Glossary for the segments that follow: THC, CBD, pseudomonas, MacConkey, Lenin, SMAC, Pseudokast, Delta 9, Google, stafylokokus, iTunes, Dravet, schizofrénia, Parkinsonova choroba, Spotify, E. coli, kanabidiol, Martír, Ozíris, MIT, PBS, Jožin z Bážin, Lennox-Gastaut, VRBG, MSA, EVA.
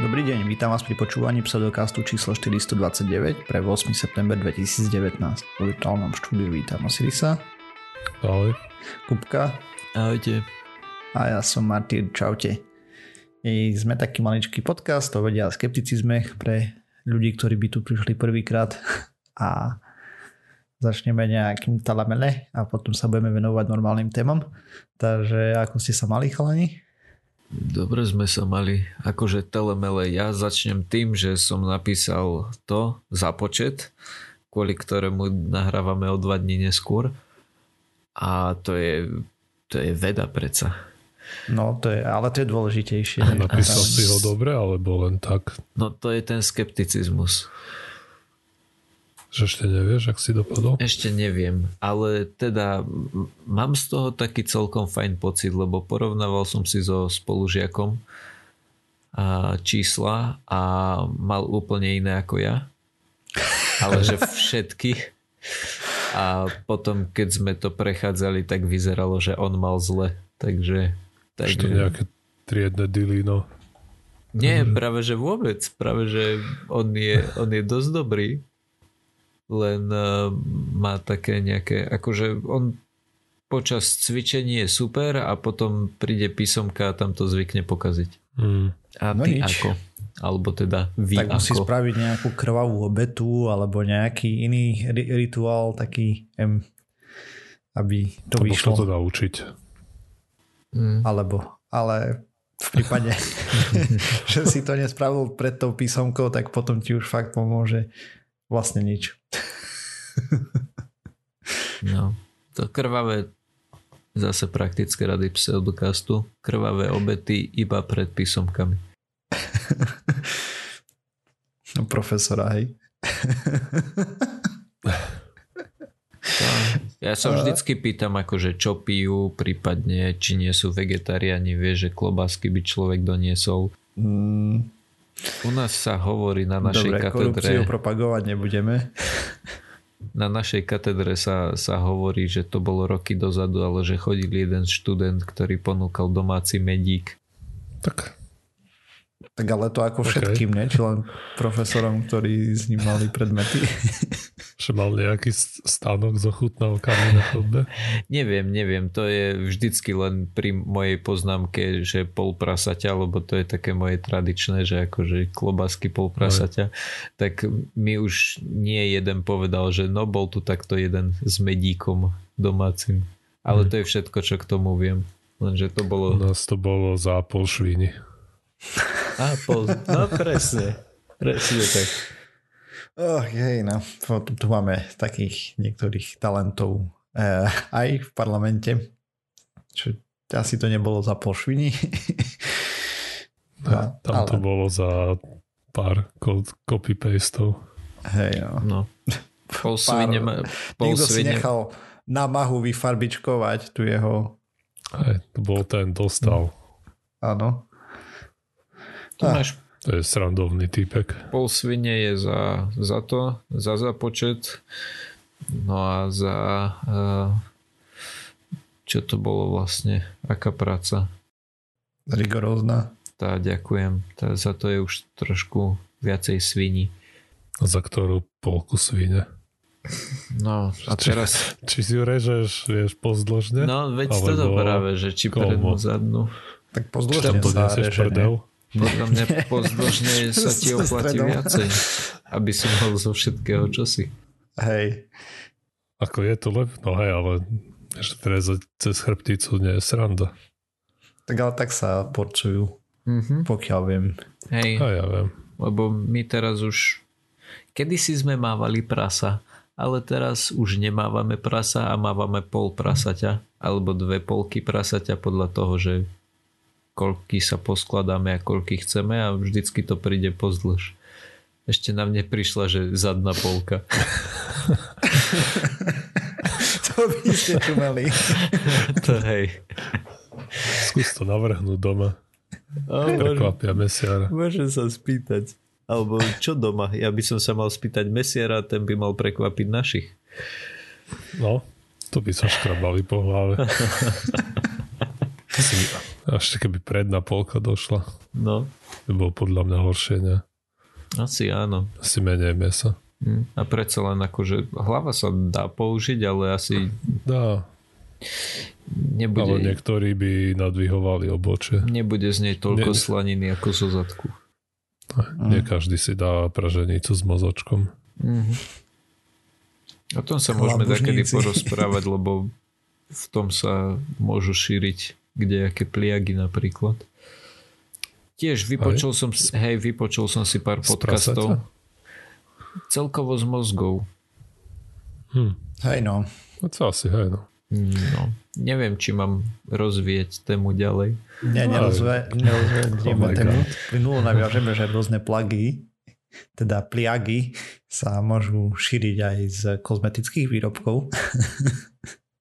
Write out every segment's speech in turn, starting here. Dobrý deň, vítam vás pri počúvaní pseudokastu číslo 429 pre 8. september 2019. V virtuálnom štúdiu vítam Ozírisa. Ahoj. Kupka. Ahojte. A ja som Martír, čaute. Sme taký maličký podcast o vede a skepticizme pre ľudí, ktorí by tu prišli prvýkrát, a začneme nejakým talamele a potom sa budeme venovať normálnym témam. Takže ako ste sa mali, chalani? Dobre sme sa mali, akože telemele. Ja začnem tým, že som napísal to započet, kvôli ktorému nahrávame o 2 dní neskôr, a to je veda predsa. No to je, ale to je dôležitejšie. A napísal si ho dobre alebo len tak? No to je ten skepticizmus. Že ešte nevieš, ak si dopadol? Ešte neviem, ale teda mám z toho taký celkom fajn pocit, lebo porovnával som si so spolužiakom čísla a mal úplne iné ako ja. Ale že všetky. A potom, keď sme to prechádzali, tak vyzeralo, že on mal zle. Takže... Ešte nejaké triedne dilino. Nie, práve že vôbec. Práve že on je dosť dobrý. Len má také nejaké, akože on počas cvičení je super a potom príde písomka a tam to zvykne pokaziť. A no ty nič. Ako? Alebo teda vy tak ako? Tak musí spraviť nejakú krvavú obetu alebo nejaký iný rituál taký, aby to vyšlo. To sa to dá učiť. Alebo, ale... V prípade, že si to nespravil pred tou písomkou, tak potom ti už fakt pomôže vlastne nič. No, to krvavé, zase praktické rady pseudokastu, krvavé obety iba pred písomkami. No profesora, hej. Ja sa vždycky pýtam, akože čo pijú, prípadne či nie sú vegetariáni, vieš, že klobásky by človek doniesol. U nás sa hovorí na našej katedre... Dobre, korupciu propagovať nebudeme. Na našej katedre sa hovorí, že to bolo roky dozadu, ale že chodil jeden študent, ktorý ponúkal domáci medík. Tak ale to ako všetkým, nie? Či len profesorom, ktorí s ním mali predmety. Že mal nejaký stánok s ochutnávkami na chodbe? Neviem. To je vždycky len pri mojej poznámke, že pol prasaťa, lebo to je také moje tradičné, že akože klobásky pol prasaťa. Tak mi už nie jeden povedal, že no bol tu takto jeden s medíkom domácim. Ale to je všetko, čo k tomu viem. Lenže to bolo... U nás to bolo za pol švíny. No presne tak. Tu máme takých niektorých talentov aj v parlamente, čo asi to nebolo za polšviny. Tam to bolo za pár copy-pastov. Hej, no. Niekto si nechal námahu vyfarbičkovať tu jeho. Hej, to bol ten dostal. Áno. To je srandovný týpek. Pol svine je za to, za započet, no a za čo to bolo vlastne, aká práca? Rigorózna. Tá, ďakujem. Tá, za to je už trošku viacej sviní. A za ktorú polku svine? No a teraz... Či si ju režeš, vieš, pozdĺžne? No veď to práve, že či prednú, zadnú. Tak pozdĺžne sa režené. Podľa mňa pozdĺžne sa ti oplatí viacej, aby si mal zo všetkého čosi. Hej. Ako je to lep? No hej, ale ešte teraz cez chrbticu nie je sranda. Tak ale tak sa porčujú, pokiaľ viem. Hej, ja viem. Lebo my teraz už... Kedysi sme mávali prasa, ale teraz už nemávame prasa a mávame pol prasaťa, alebo 2 polky prasaťa podľa toho, že... koľký sa poskladáme a koľký chceme, a vždycky to príde pozdĺž. Ešte na mne prišla, že zadná polka. To by ste tu mali. To hej. Skús to navrhnúť doma. Prekvapia mesiara. Môžem sa spýtať. Alebo čo doma? Ja by som sa mal spýtať mesiara, ten by mal prekvapiť našich. No, to by sa škrabali po hlave. Až keby predná polka došla. No. To bolo podľa mňa horšie, ne? Asi áno. Asi menej mesa. A predsa len akože hlava sa dá použiť, ale asi... Dá. Nebude... Ale niektorí by nadvihovali obočie. Nebude z nej toľko slaniny ako zo zadku. Nie každý si dá praženicu s mozočkom. Mhm. O tom sa môžeme takedy porozprávať, lebo v tom sa môžu šíriť kdejaké pliagy napríklad. Tiež vypočul som si pár podcastov. Celkovo z mozgov. Hej no. To asi hej no. No. Neviem, či mám rozvieť tému ďalej. Nie, nerozvieme tému. Plynulo nám, že rôzne plagy, teda pliagy sa môžu šíriť aj z kozmetických výrobkov.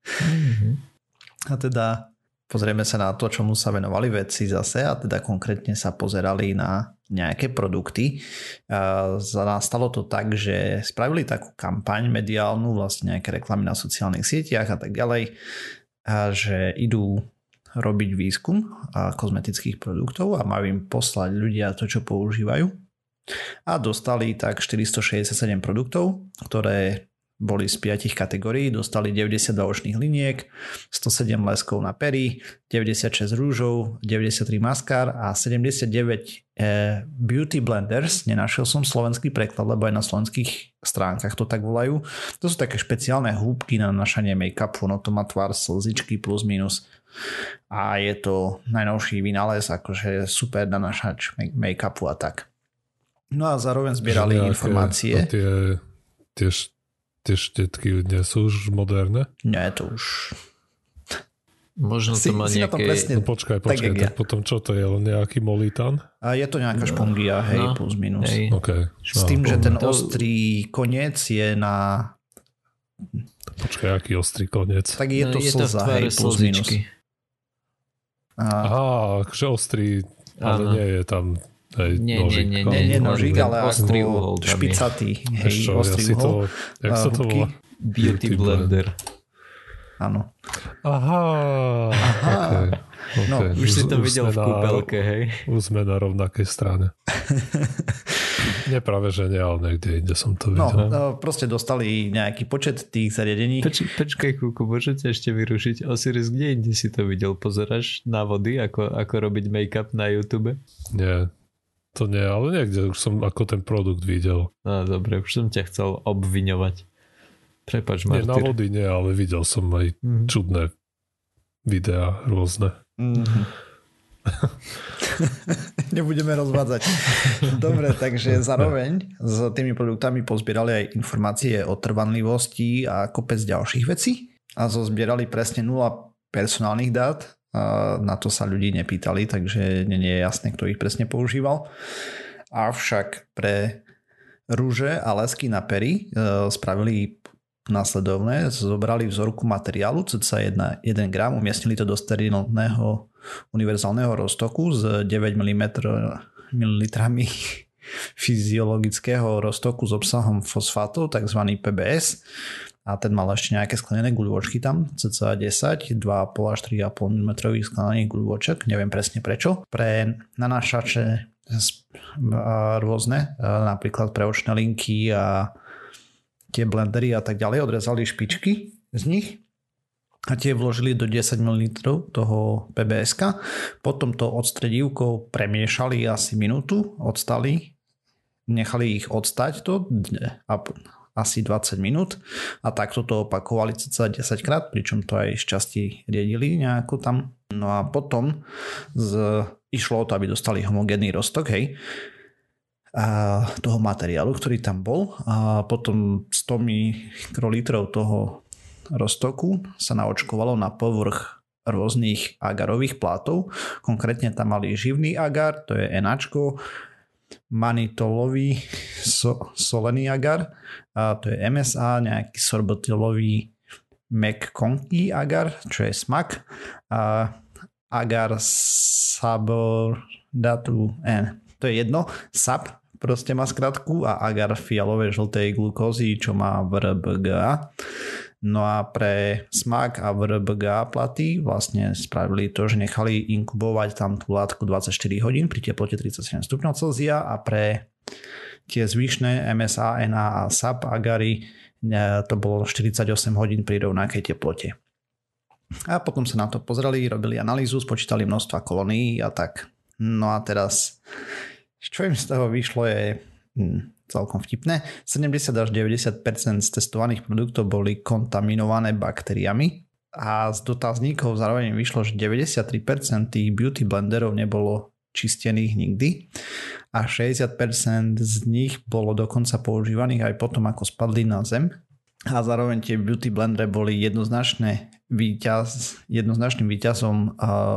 Mm-hmm. A teda pozrieme sa na to, čomu sa venovali vedci zase, a teda konkrétne sa pozerali na nejaké produkty. Nastalo to tak, že spravili takú kampaň mediálnu, vlastne nejaké reklamy na sociálnych sieťach a tak ďalej, a že idú robiť výskum kozmetických produktov a majú im poslať ľudia to, čo používajú. A dostali tak 467 produktov, ktoré boli z 5 kategórií, dostali 92 očných liniek, 107 leskov na pery, 96 rúžov, 93 maskár a 79 beauty blenders. Nenašiel som slovenský preklad, lebo aj na slovenských stránkach to tak volajú. To sú také špeciálne húbky na nanášanie make-upu, no to má tvár, slzičky plus minus. A je to najnovší vynález, akože super nanášač make-upu a tak. No a zároveň zbierali informácie. Tie štetky nie sú už moderné? Nie, to už... Možno to má nejaké... No, počkaj, tak potom čo to je? Nejaký molitán? A je to nejaká špongia, hej, no, plus minus. Hej. Okay. S tým, že ten ostrý koniec je na... Počkaj, aký ostrý koniec? Tak je to slza, hej, plus minus. Aha, že ostrý, ale nie je tam... Hej, nie nožík, ale ostrý uhol, špicatý. Hej, ostrý uhol. Jak sa to volá? Beauty blender. Áno. Aha. Okay. No, už si to videl v kúpelke, hej? Už sme na rovnakej strane. Neprave, že nie, ale niekde inde som to videl. No, proste dostali nejaký počet tých zariadení. Počkaj, kúku, môžete ešte vyrušiť. Osiris, kde inde si to videl? Pozeraš návody, ako robiť make-up na YouTube? Nie. To nie, ale niekde už som ako ten produkt videl. No dobre, už som ťa chcel obviňovať. Prepáč, Martír. Nie, návody nie, ale videl som aj čudné videá rôzne. Mm-hmm. Nebudeme rozvádzať. Dobre, takže zároveň s tými produktami pozbierali aj informácie o trvanlivosti a kopec ďalších vecí a zozbierali presne 0 personálnych dát. A na to sa ľudí nepýtali, takže nie je jasné, kto ich presne používal. Avšak pre rúže a lesky na pery spravili následovné. Zobrali vzorku materiálu, cca 1 gram, umiestnili to do sterilného univerzálneho roztoku s 9 ml fyziologického roztoku s obsahom fosfátov, tzv. PBS. A ten mal ešte nejaké sklenené guľôčky tam, cca 10, 2,5 až 3,5 mm sklenených guľôček, neviem presne prečo. Pre nanášače rôzne, napríklad pre očné linky a tie blendery a tak ďalej, odrezali špičky z nich a tie vložili do 10 ml toho PBS-ka. Potom to odstredívkou premiešali asi minútu, odstali, nechali ich odstať to a asi 20 minút a takto to opakovali cca 10 krát, pričom to aj z časti riedili nejako tam. No a potom išlo o to, aby dostali homogénny roztok, hej, a toho materiálu, ktorý tam bol, a potom 100 ml toho roztoku sa naočkovalo na povrch rôznych agarových plátov. Konkrétne tam mali živný agar, to je enačko, manitolový solený agar, a to je MSA, nejaký sorbotilový MacConkey agar, čo je SMAC, a agar sabordatu N. To je jedno, SAP proste má skratku, a agar fialové žltej glukózy, čo má VRBG. No a pre SMAC a VRBG platy vlastne spravili to, že nechali inkubovať tam tú látku 24 hodín pri teplote 37 stupňov Celzia a pre tie zvyšné MSA, NA a SAP agary to bolo 48 hodín pri rovnakej teplote. A potom sa na to pozreli, robili analýzu, spočítali množstva kolónií a tak. No a teraz, čo im z toho vyšlo je... celkom vtipné. 70 až 90% z testovaných produktov boli kontaminované baktériami a z dotazníkov zároveň vyšlo, že 93% tých beauty blenderov nebolo čistených nikdy a 60% z nich bolo dokonca používaných aj potom, ako spadli na zem a zároveň tie beauty blendery boli jednoznačným výťazom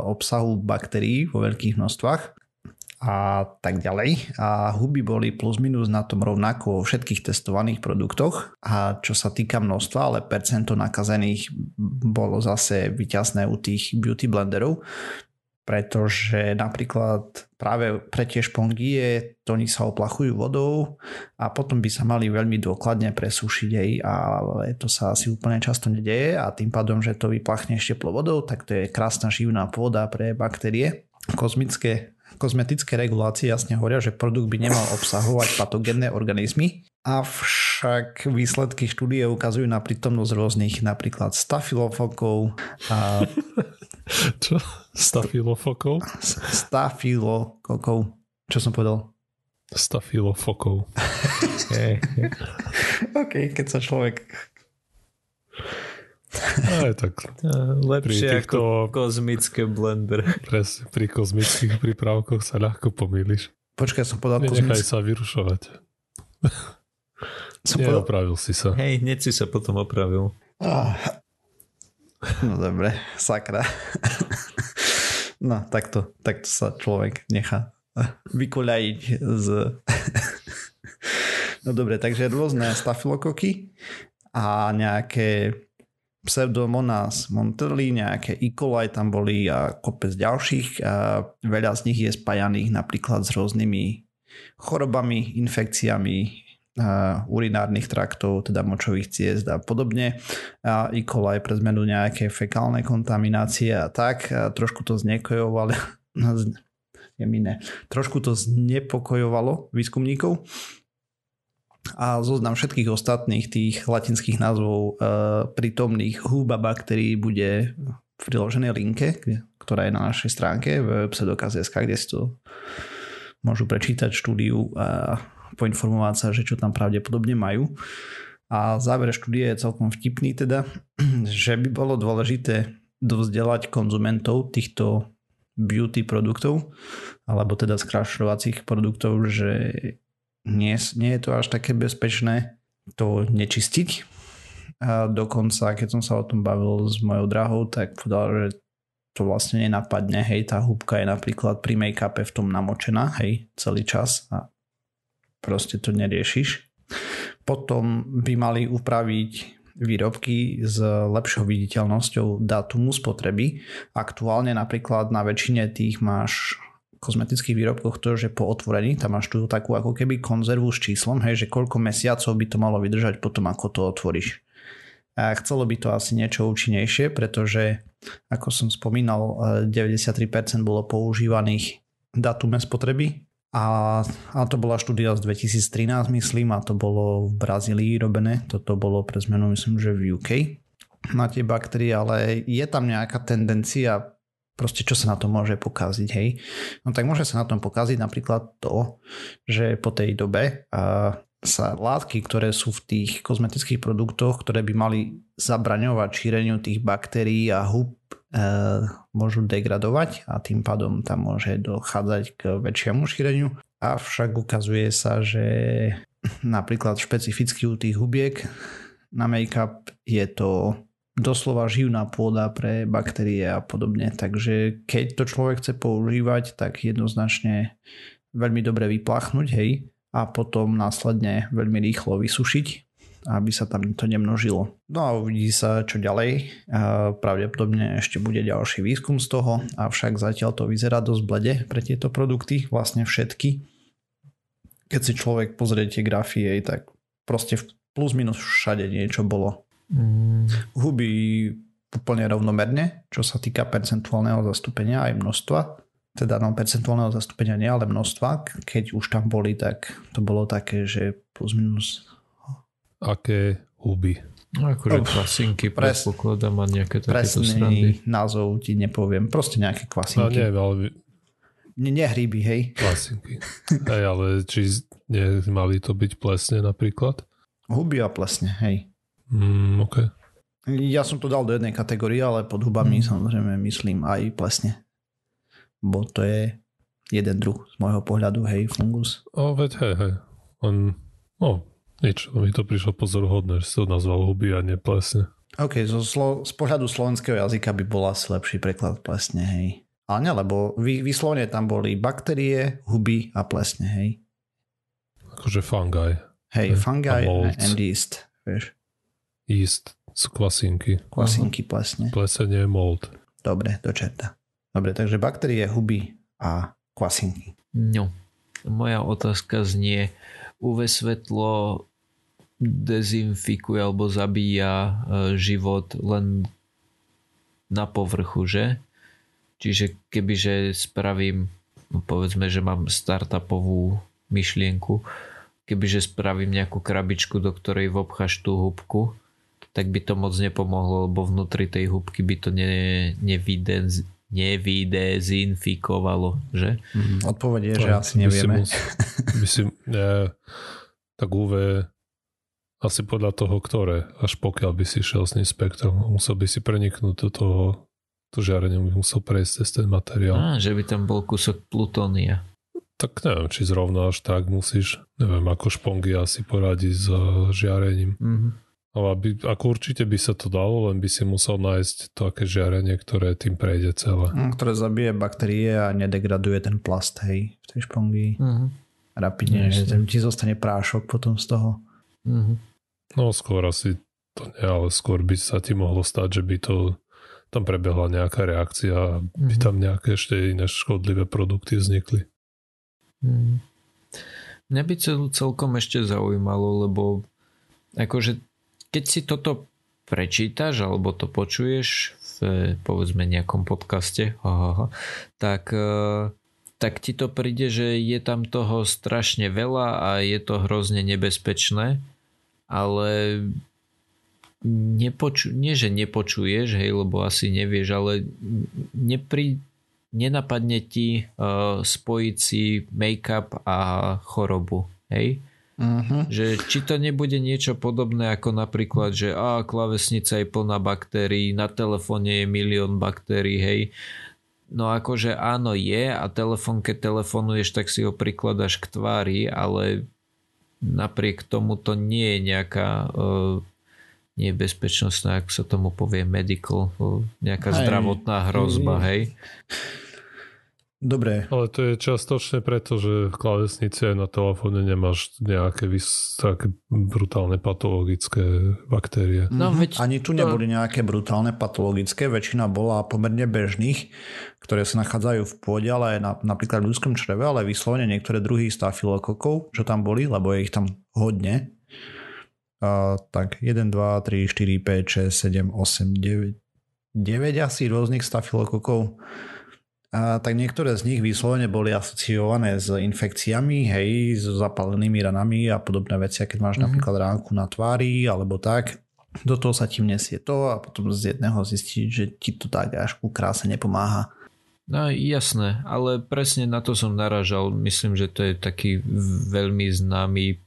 obsahu baktérií vo veľkých množstvách a tak ďalej. A huby boli plus minus na tom rovnako vo všetkých testovaných produktoch. A čo sa týka množstva, ale percento nakazených bolo zase výťazné u tých beauty blenderov, pretože napríklad práve pre tie špongie to oni sa oplachujú vodou a potom by sa mali veľmi dôkladne presúšiť jej, ale to sa asi úplne často nedeje a tým pádom, že to vyplachne teplou vodou, tak to je krásna živná pôda pre baktérie. Kozmetické regulácie jasne hovoria, že produkt by nemal obsahovať patogénne organizmy, avšak výsledky štúdie ukazujú na prítomnosť rôznych napríklad stafilofokov a... Čo? Stafilofokov? Stafilokokov. Čo som povedal? Stafilofokov. OK, keď sa človek... Aj tak. Lepšie ako kozmické blender. Pri kozmických prípravkoch sa ľahko pomýliš. Počkaj, som podal kozmické. Nenechaj sa vyrušovať. Neopravil si sa. Hej, hneď si sa potom opravil. No dobre, sakra. No takto sa človek nechá vykoľajiť z... No dobre, takže rôzne stafilokoky a nejaké pseudomonas, Monterli, nejaké E. coli tam boli a kopec ďalších. A veľa z nich je spájaných napríklad s rôznymi chorobami, infekciami urinárnych traktov, teda močových ciest a podobne. A E. coli pre zmenu nejaké fekálne kontaminácie a tak. A trošku to znepokojovalo výskumníkov. A zoznam všetkých ostatných tých latinských názvov prítomných húb a baktérií bude v priloženej linke, ktorá je na našej stránke v www.pseudokaz.sk, kde si to môžu prečítať štúdiu a poinformovať sa, že čo tam pravdepodobne majú. A záver štúdie je celkom vtipný teda, že by bolo dôležité dovzdelať konzumentov týchto beauty produktov, alebo teda skrašľovacích produktov, že nie je to až také bezpečné to nečistiť. A dokonca, keď som sa o tom bavil s mojou drahou, tak povedal, že to vlastne nenapadne. Hej, tá húbka je napríklad pri make-upe v tom namočená, hej, celý čas a proste to neriešiš. Potom by mali upraviť výrobky s lepšou viditeľnosťou dátumu spotreby. Aktuálne napríklad na väčšine tých máš kozmetických výrobkoch to, že po otvorení tam máš tu takú ako keby konzervu s číslom, hej, že koľko mesiacov by to malo vydržať potom, ako to otvoríš. A chcelo by to asi niečo účinnejšie, pretože ako som spomínal, 93% bolo používaných dátum spotreby a to bola štúdia z 2013 myslím a to bolo v Brazílii robené, toto bolo pre zmenu myslím, že v UK na tie baktérie, ale je tam nejaká tendencia proste čo sa na tom môže pokaziť, hej. No tak môže sa na tom pokaziť napríklad to, že po tej dobe sa látky, ktoré sú v tých kozmetických produktoch, ktoré by mali zabraňovať šíreniu tých baktérií a húb, môžu degradovať a tým pádom tam môže dochádzať k väčšiemu šíreniu. Avšak ukazuje sa, že napríklad špecificky u tých hubiek na make-up je to doslova živná pôda pre baktérie a podobne, takže keď to človek chce používať, tak jednoznačne veľmi dobre vypláchnuť, hej, a potom následne veľmi rýchlo vysušiť, aby sa tam to nemnožilo. No a uvidí sa čo ďalej, pravdepodobne ešte bude ďalší výskum z toho, avšak zatiaľ to vyzerá dosť blede pre tieto produkty, vlastne všetky. Keď si človek pozrie tie grafie, tak proste plus minus všade niečo bolo. Huby úplne rovnomerne, čo sa týka percentuálneho zastúpenia aj množstva. Teda no, percentuálneho zastúpenia nie, ale množstva. Keď už tam boli, tak to bolo také, že plus minus. Aké huby? No akože kvasinky, predpokladám, a nejaké takéto strany. Presný názov ti nepoviem. Proste nejaké kvasinky. No, nie, ale... nie hryby, hej. Kvasinky. Hej, ale či mali to byť plesne napríklad? Huby a plesne, hej. Okay. Ja som to dal do jednej kategórie, ale pod hubami samozrejme myslím aj plesne. Bo to je jeden druh z môjho pohľadu, hej, fungus. Veď hej. Nič, mi to prišlo pozoruhodné, že si to nazval huby a nie plesne. OK, z pohľadu slovenského jazyka by bol asi lepší preklad plesne, hej. Ale nie, lebo vyslovne tam boli baktérie, huby a plesne, hej. Akože fungi. Hej, fungi and yeast, vieš. Yeast sú kvasinky. Kvasinky, plesne. Plesenie je mold. Dobre, dočerta. Dobre, takže baktérie, huby a kvasinky. No, moja otázka znie, UV svetlo dezinfikuje alebo zabíja život len na povrchu, že? Čiže kebyže spravím, povedzme, že mám startupovú myšlienku, kebyže spravím nejakú krabičku, do ktorej vopcháš tú húbku, tak by to moc nepomohlo, lebo vnútri tej húbky by to nevydezinfikovalo, že? Odpoveď je, že asi nevieme. Tak UV asi podľa toho, ktoré, až pokiaľ by si šiel s tým spektrom, musel by si preniknúť do toho, to žiarenie by musel prejsť cez ten materiál. Že by tam bol kúsok plutónia. Tak neviem, či zrovna až tak musíš, neviem, ako špongy asi poradiť s žiarením. Ale ako určite by sa to dalo, len by si musel nájsť také žiarenie, ktoré tým prejde celé. Ktoré zabije baktérie a nedegraduje ten plast, hej, v tej špongy. Rapidne, že ti zostane prášok potom z toho. No skôr asi to nie, ale skôr by sa ti mohlo stať, že by to tam prebehla nejaká reakcia a by tam nejaké ešte iné škodlivé produkty vznikli. Mňa by celkom ešte zaujímalo, lebo akože keď si toto prečítaš alebo to počuješ v povedzme nejakom podcaste, tak ti to príde, že je tam toho strašne veľa a je to hrozne nebezpečné, ale nie, že nepočuješ, hej, lebo asi nevieš, ale nenapadne ti spojiť si make-up a chorobu, hej? Že či to nebude niečo podobné ako napríklad, že klávesnica je plná baktérií, na telefóne je milión baktérií, hej. No akože áno je, a telefón, keď telefonuješ, tak si ho prikladaš k tvári, ale napriek tomu to nie je nejaká nebezpečnostná, ak sa tomu povie medical, nejaká zdravotná hrozba, hej. Dobre. Ale to je čiastočne preto, že v klávesnici na telefóne nemáš nejaké také brutálne patologické baktérie. Ani tu neboli nejaké brutálne patologické, väčšina bola pomerne bežných, ktoré sa nachádzajú v pôde, ale napríklad v ľudskom čreve, ale vyslovene niektoré druhy stafylokokov, čo tam boli, lebo je ich tam hodne. Tak 1, 2, 3, 4, 5, 6, 7, 8, 9. 9 asi rôznych stafylokokov. Tak niektoré z nich vyslovene boli asociované s infekciami, hej, s zapálenými ranami a podobné veci, keď máš napríklad ránku na tvári alebo tak. Do toho sa ti nesie to a potom z jedného zistiť, že ti to tak až ku kráse nepomáha. No jasné, ale presne na to som naražal. Myslím, že to je taký veľmi známy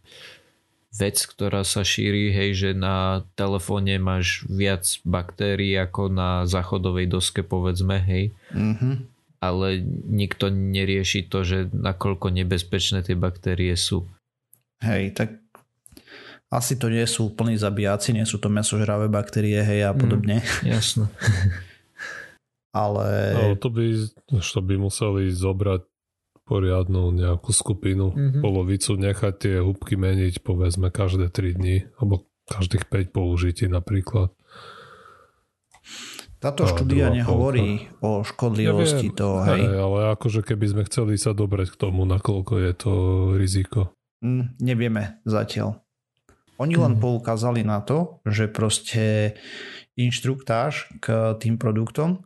vec, ktorá sa šíri, hej, že na telefóne máš viac baktérií ako na záchodovej doske, povedzme, hej. Ale nikto nerieši to, že nakoľko nebezpečné tie baktérie sú. Hej, tak asi to nie sú úplní zabijáci, nie sú to mäsožravé baktérie, hej, a podobne. Jasno. Ale... No, to by museli zobrať poriadnu nejakú skupinu, polovicu nechať tie húbky meniť, povedzme, každé 3 dní, alebo každých 5 použití napríklad. Táto štúdia nehovorí o škodlivosti toho, hej. Ale akože keby sme chceli sa dobrať k tomu, nakoľko je to riziko. Nevieme zatiaľ. Oni len poukázali na to, že proste inštruktáž k tým produktom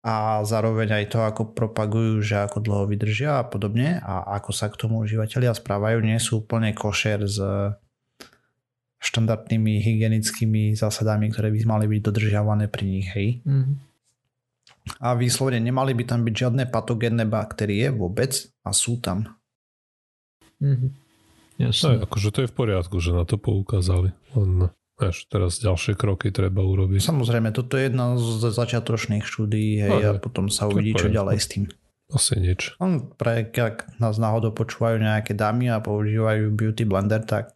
a zároveň aj to, ako propagujú, že ako dlho vydržia a podobne a ako sa k tomu užívateľia správajú, nie sú úplne košer s štandardnými hygienickými zásadami, ktoré by mali byť dodržiavané pri nich. Hej. A výslovne nemali by tam byť žiadne patogénne baktérie vôbec a sú tam. Jasne. Aj, akože to je v poriadku, že na to poukázali. Len až teraz ďalšie kroky treba urobiť. Samozrejme, toto je jedna z začiatočných štúdií, hej, a potom sa uvidí, čo ďalej s tým. Asi nič. Pre, ak nás náhodou počúvajú nejaké dámy a používajú beauty blender, tak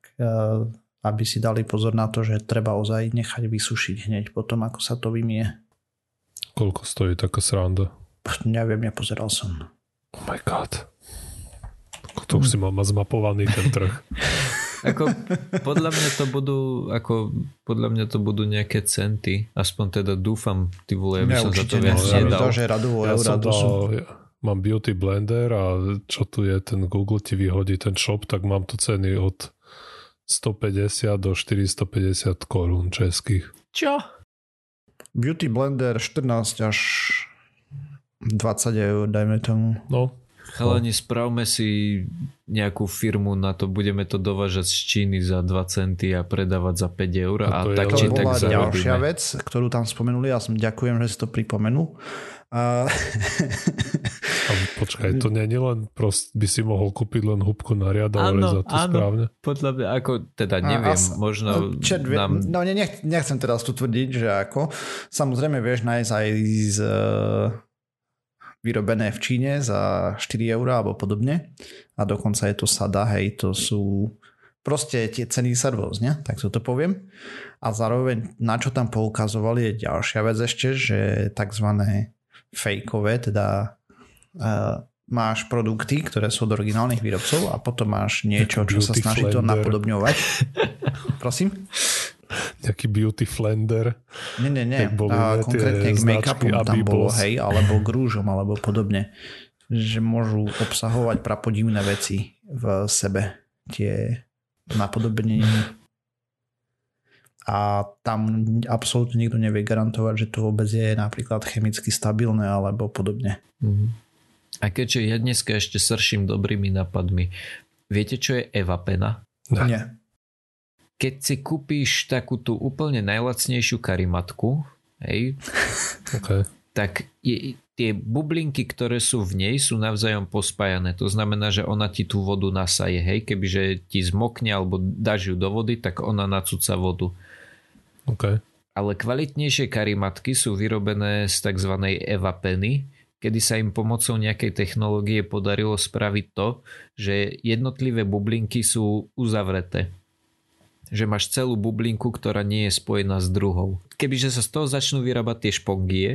aby si dali pozor na to, že treba ozaj nechať vysušiť hneď potom, ako sa to vymie. Koľko stojí taká sranda? Neviem, nepozeral som. Oh my god. To už si mal zmapovaný ten trh. Ako, podľa mňa to budú nejaké centy. Aspoň teda dúfam, ty vole, ja by som za to viac nedal. Mám beauty blender a čo tu je, ten Google ti vyhodí ten shop, tak mám tu ceny od 150 do 450 korún českých. Čo? Beauty blender 14 až 20 eur, dajme tomu. No. Chalani, spravme si nejakú firmu na to, budeme to dovážať z Číny za 2 centy a predávať za 5 eur a tak či tak zarobíme. To bola ďalšia vec, ktorú tam spomenuli, ja som ďakujem, že si to pripomenul. Počkaj, to nie je len proste, by si mohol kúpiť len húbku na riad a urezať to správne? Áno, podľa mňa, ako teda neviem, možno nám... No nechcem teraz tu tvrdiť, že ako, samozrejme vieš nájsť aj z... vyrobené v Číne za 4 eur alebo podobne. A dokonca je to sada, hej, to sú proste tie ceny sa rôzne, tak to poviem. A zároveň na čo tam poukazovali je ďalšia vec ešte, že takzvané fejkové, teda máš produkty, ktoré sú od originálnych výrobcov a potom máš niečo, čo sa snaží to napodobňovať. Prosím? Nejaký beauty flender. Nie. Konkrétne k make-upu tam bolo, hej, alebo k rúžom, alebo podobne. Že môžu obsahovať prapodivné veci v sebe. Tie napodobnenia. A tam absolútne nikto nevie garantovať, že to vôbec je napríklad chemicky stabilné, alebo podobne. A keďže ja dneska ešte srším dobrými nápadmi, viete, čo je EVA pena? Nie. Keď si kúpíš takú tú úplne najlacnejšiu karimatku, hej, okay, tak tie bublinky, ktoré sú v nej, sú navzájom pospájané. To znamená, že ona ti tú vodu nasaje. Hej, kebyže ti zmokne alebo dáš ju do vody, tak ona nacúca vodu. Okay. Ale kvalitnejšie karimatky sú vyrobené z tzv. EVA peny, kedy sa im pomocou nejakej technológie podarilo spraviť to, že jednotlivé bublinky sú uzavreté. Že máš celú bublinku, ktorá nie je spojená s druhou. Kebyže sa z toho začnú vyrábať tie špongie,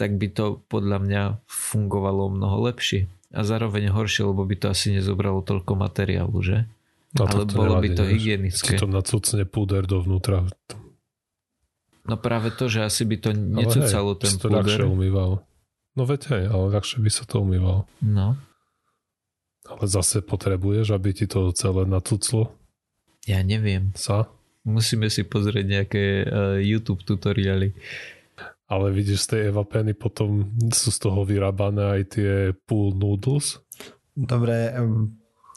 tak by to podľa mňa fungovalo mnoho lepšie. A zároveň horšie, lebo by to asi nezobralo toľko materiálu, že? No, ale bolo by to hygienické. Keď to nacúcne púder dovnútra. No práve to, že asi by to necúcalo ten púder. Ale hej, to ľahšie umývalo. No veď hej, ale ľahšie by sa to umývalo. No. Ale zase potrebuješ, aby ti to celé nacúclo. Ja neviem. Co? Musíme si pozrieť nejaké YouTube tutoriály. Ale vidíš, z tej evapeny potom sú z toho vyrábané aj tie pool noodles? Dobre,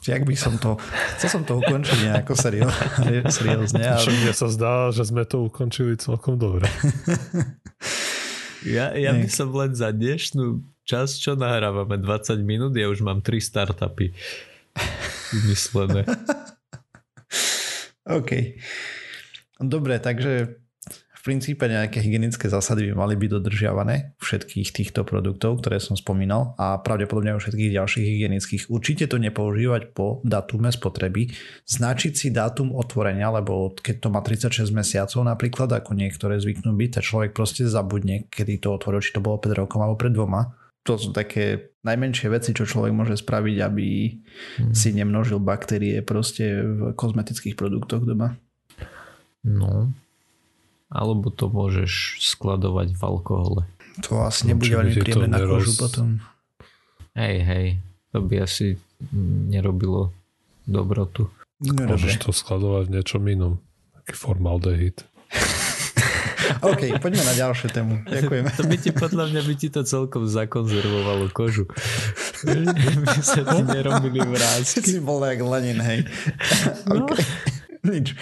jak by som to... Chcel som to ukončiť nejako seriózne. Ale... Mne sa zdá, že sme to ukončili celkom dobre. Ja by som len za dnešnú čas, čo nahrávame 20 minút, ja už mám 3 startupy vymyslené. OK. Dobre, takže v princípe nejaké hygienické zásady by mali byť dodržiavané všetkých týchto produktov, ktoré som spomínal a pravdepodobne aj všetkých ďalších hygienických. Určite to nepoužívať po datume spotreby. Značiť si dátum otvorenia, lebo keď to má 36 mesiacov napríklad, ako niektoré zvyknú byť, tak človek proste zabudne, kedy to otvoril, či to bolo pred rokom alebo pred dvoma. To sú také najmenšie veci, čo človek môže spraviť, aby si nemnožil baktérie proste v kozmetických produktoch doma. No, alebo to môžeš skladovať v alkohole. To asi nebude veľmi príjemné na kožu potom. Hej, to by asi nerobilo dobrotu. No, môžeš to skladovať v niečom inom. Taký formaldehyd. OK, poďme na ďalšiu tému. Ďakujeme. To by ti, podľa mňa, by ti to celkom zakonzervovalo kožu. My sa ti nerobili vrázky. Si bol jak Lenin, hej. No. Okay. Nič.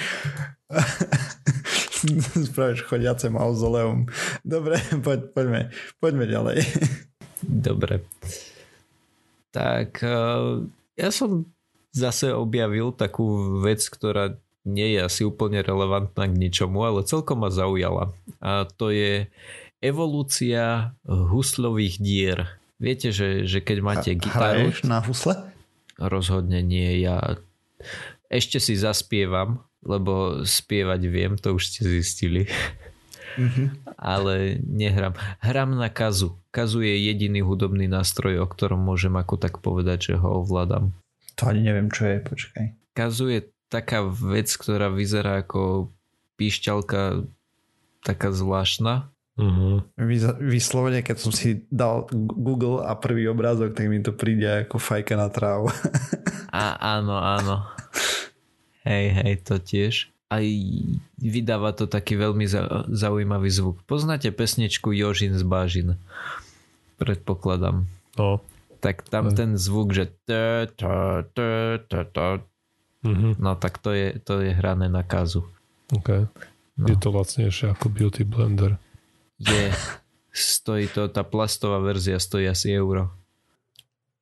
Spravíš chodiace mauzoleum. Dobre, poďme ďalej. Dobre. Tak, ja som zase objavil takú vec, ktorá nie je asi úplne relevantná k ničomu, ale celkom ma zaujala. A to je evolúcia huslových dier. Viete, že keď máte gitaru... Hraješ na husle? Rozhodne nie. Ja ešte si zaspievam, lebo spievať viem, to už ste zistili. Mm-hmm. Ale nehrám. Hrám na kazu. Kazu je jediný hudobný nástroj, o ktorom môžem ako tak povedať, že ho ovládam. To ani neviem, čo je, počkaj. Kazu je taká vec, ktorá vyzerá ako píšťalka, taká zvláštna. Mm-hmm. Vyslovene, keď som si dal Google a prvý obrázok, tak mi to príde ako fajka na trávu. Áno. Hej, to tiež. A vydáva to taký veľmi zaujímavý zvuk. Poznáte pesničku Jožin z Bážin? Predpokladám. No. Tak tam ten zvuk, že mm-hmm. No tak to je hrané na kazu. Okay. No. Je to lacnejšie ako Beauty Blender. Je. Stojí to, tá plastová verzia stojí asi €1.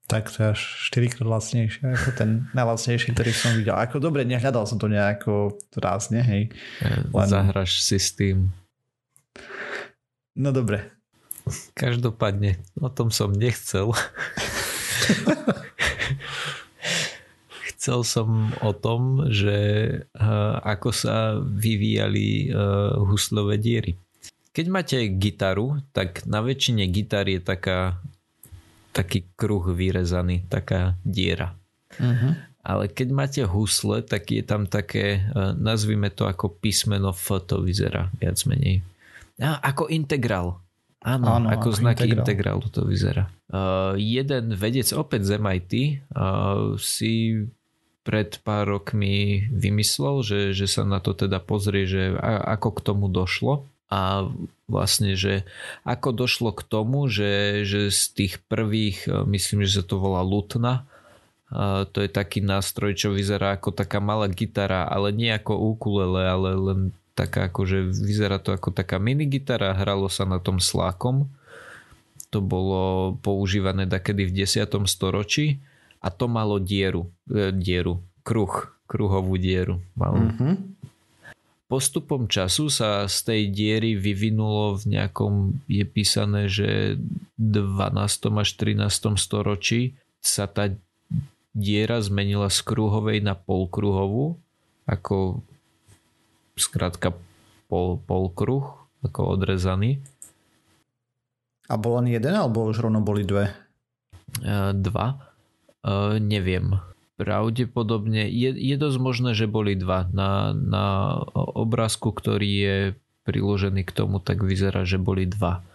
Tak to je až 4-krát lacnejšie ako ten najlacnejší, ktorý som videl. Ako dobre, nehľadal som to nejako rázne, hej. Zahraš si s tým. No dobre. Každopádne, o tom som nechcel. Chcel som o tom, že ako sa vyvíjali huslové diery. Keď máte gitaru, tak na väčšine gitar je taký kruh vyrezaný, taká diera. Uh-huh. Ale keď máte husle, tak je tam také, nazvime to ako písmeno F, to vyzerá viac menej. Ako integrál. Áno, ako znaky integrálu to vyzerá. Jeden vedec opäť z MIT si pred pár rokmi vymyslel, že sa na to teda pozrie, že ako k tomu došlo a vlastne, že ako došlo k tomu, že z tých prvých, myslím, že sa to volá lutna, to je taký nástroj, čo vyzerá ako taká malá gitara, ale nie ako ukulele, ale len taká akože vyzerá to ako taká minigitara, hralo sa na tom slákom, to bolo používané dakedy v 10. storočí a to malo kruhovú dieru malo. Mm-hmm. Postupom času sa z tej diery vyvinulo v nejakom, je písané, že 12. až 13. storočí sa tá diera zmenila z kruhovej na polkruhovú, ako skrátka polkruh, ako odrezaný. A bol len jeden, alebo už rovno boli dve? Dva? Neviem. Pravdepodobne je dosť možné, že boli dva. Na obrázku, ktorý je priložený k tomu, tak vyzerá, že boli dva.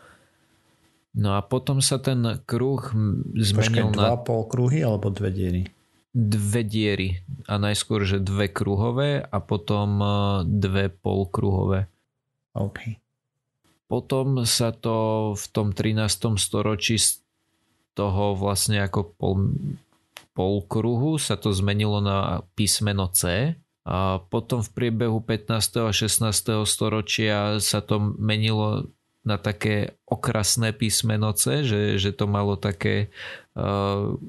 No a potom sa ten kruh zmenil na... Dva polkruhy alebo dve diery? Dve diery a najskôr, že dve kruhové a potom dve polkruhové. OK. Potom sa to v tom 13. storočí z toho vlastne ako polkruhu sa to zmenilo na písmeno C a potom v priebehu 15. a 16. storočia sa to menilo na také okrasné písmeno C, že to malo také,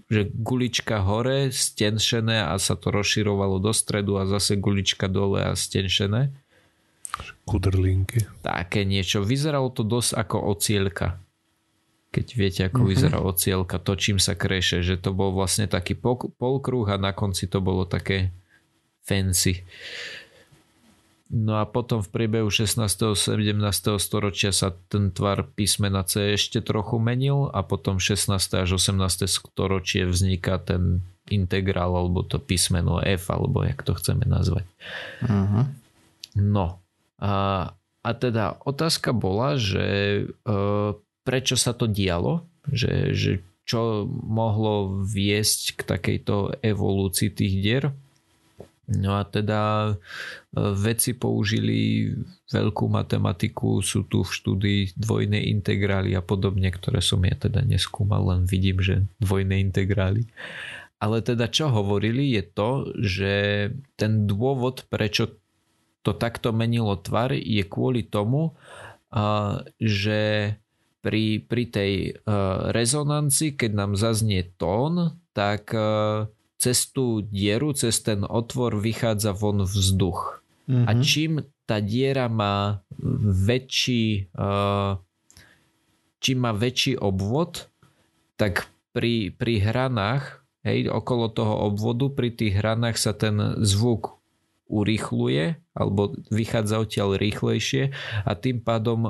že gulička hore, stenšené a sa to rozširovalo do stredu a zase gulička dole a stenšené. Kudrlinky. Také niečo. Vyzeralo to dosť ako ocielka. Keď viete, ako vyzerá ocielka, to čím sa kreše, že to bol vlastne taký polkruh a na konci to bolo také fancy. No a potom v priebehu 16. 17. storočia sa ten tvar písmena C ešte trochu menil a potom 16. až 18. storočie vzniká ten integrál alebo to písmeno F alebo jak to chceme nazvať. Uh-huh. No. A teda otázka bola, že prečo sa to dialo, že čo mohlo viesť k takejto evolúcii tých dier. No a teda vedci použili veľkú matematiku, sú tu v štúdii dvojné integrály a podobne, ktoré som ja teda neskúmal, len vidím, že dvojné integrály. Ale teda čo hovorili je to, že ten dôvod, prečo to takto menilo tvar, je kvôli tomu, že pri tej rezonanci, keď nám zaznie tón, tak cez tú dieru, cez ten otvor vychádza von vzduch. Mm-hmm. A čím tá diera má väčší obvod, tak pri hranách, hej, okolo toho obvodu, pri tých hranách sa ten zvuk urýchluje, alebo vychádza odtiaľ rýchlejšie a tým pádom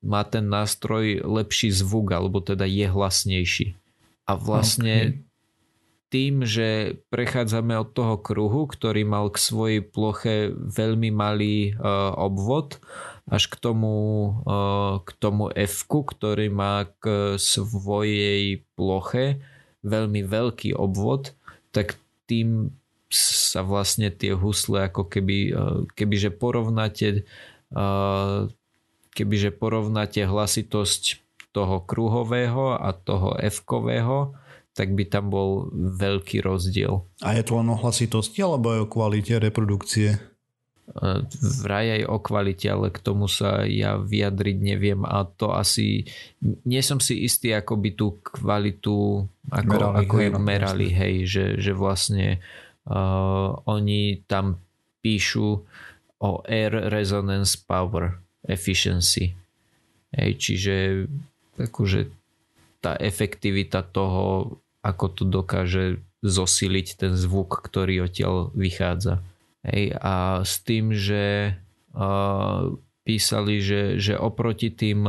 má ten nástroj lepší zvuk, alebo teda je hlasnejší. A vlastne tým, že prechádzame od toho kruhu, ktorý mal k svojej ploche veľmi malý obvod, až k tomu F-ku, ktorý má k svojej ploche veľmi veľký obvod, tak tým sa vlastne tie husle ako kebyže porovnáte hlasitosť toho kruhového a toho F-kového, tak by tam bol veľký rozdiel. A je to len o hlasitosti, alebo aj o kvalite reprodukcie? Vraj aj o kvalite, ale k tomu sa ja vyjadriť neviem a to asi... Nie som si istý, ako by tú kvalitu merali, hej, že vlastne oni tam píšu o air resonance power efficiency. Hej, čiže akože tá efektivita toho, ako to dokáže zosiliť ten zvuk, ktorý odtiaľ vychádza. Hej, a s tým, že písali, že oproti tým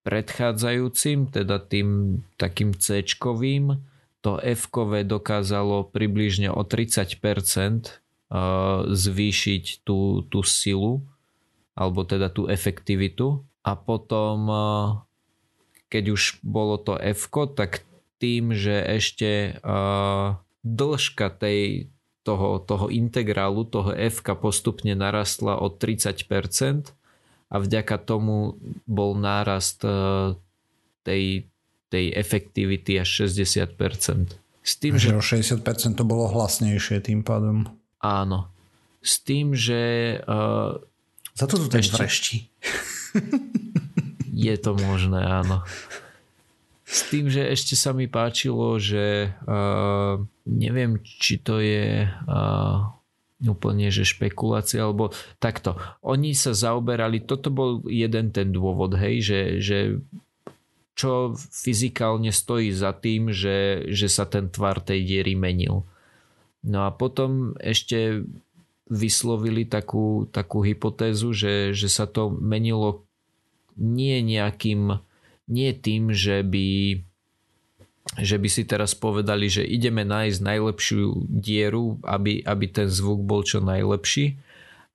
predchádzajúcim, teda tým takým C-čkovým, to F-kové dokázalo približne o 30% zvýšiť tú silu, alebo teda tú efektivitu. A potom... Keď už bolo to F-ko, tak tým, že ešte dĺžka toho integrálu, toho F-ka postupne narastla o 30% a vďaka tomu bol nárast tej efektivity až 60%. S tým, že o 60% to bolo hlasnejšie tým pádom. Áno. S tým, že... Za to tu ten vrešti. Je to možné, áno. S tým, že ešte sa mi páčilo, že neviem, či to je úplne že špekulácia, alebo takto. Oni sa zaoberali, toto bol jeden ten dôvod, hej, že čo fyzikálne stojí za tým, že sa ten tvar tej diery menil. No a potom ešte vyslovili takú hypotézu, že sa to menilo nie tým, že by si teraz povedali, že ideme nájsť najlepšiu dieru, aby ten zvuk bol čo najlepší,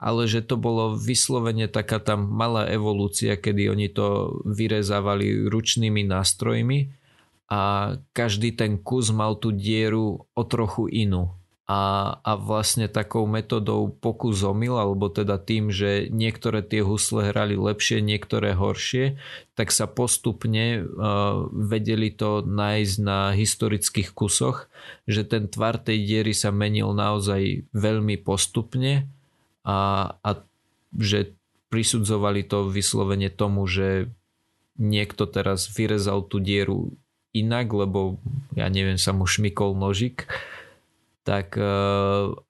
ale že to bolo vyslovene taká tam malá evolúcia, kedy oni to vyrezávali ručnými nástrojmi a každý ten kus mal tú dieru o trochu inú. A vlastne takou metodou pokusomil, alebo teda tým, že niektoré tie husle hrali lepšie, niektoré horšie, tak sa postupne vedeli to nájsť na historických kusoch, že ten tvar tej diery sa menil naozaj veľmi postupne a že prisudzovali to vyslovene tomu, že niekto teraz vyrezal tú dieru inak, lebo ja neviem, sa mu šmykol nožik, tak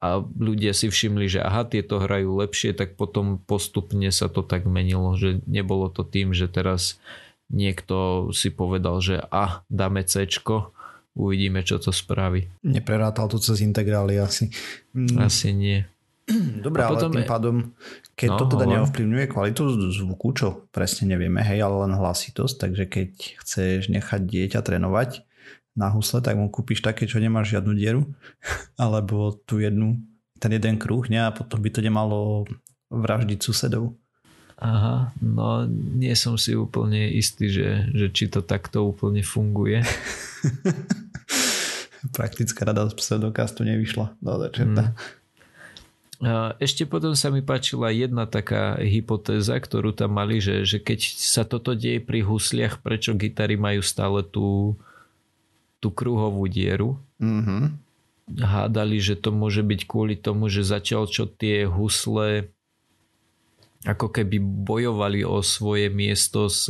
a ľudia si všimli, že aha, tieto hrajú lepšie, tak potom postupne sa to tak menilo, že nebolo to tým, že teraz niekto si povedal, že dáme C-čko, uvidíme, čo to spraví. Neprerátal to cez integrály asi. Asi nie. Dobre, ale tým pádom, keď to teda neovplyvňuje kvalitu zvuku, čo presne nevieme, hej, ale len hlasitosť, takže keď chceš nechať dieťa trénovať na husle, tak mu kúpiš také, čo nemá žiadnu dieru, alebo ten jeden kruh, ne? A potom by to nemalo vraždiť susedov. Aha, no nie som si úplne istý, že či to takto úplne funguje. praktická rada z pseudokastu nevyšla do začiatku. Ešte potom sa mi páčila jedna taká hypotéza, ktorú tam mali, že keď sa toto deje pri husliach, prečo gitary majú stále tú kruhovú dieru. Hádali, že to môže byť kvôli tomu, že zatiaľ čo tie husle ako keby bojovali o svoje miesto s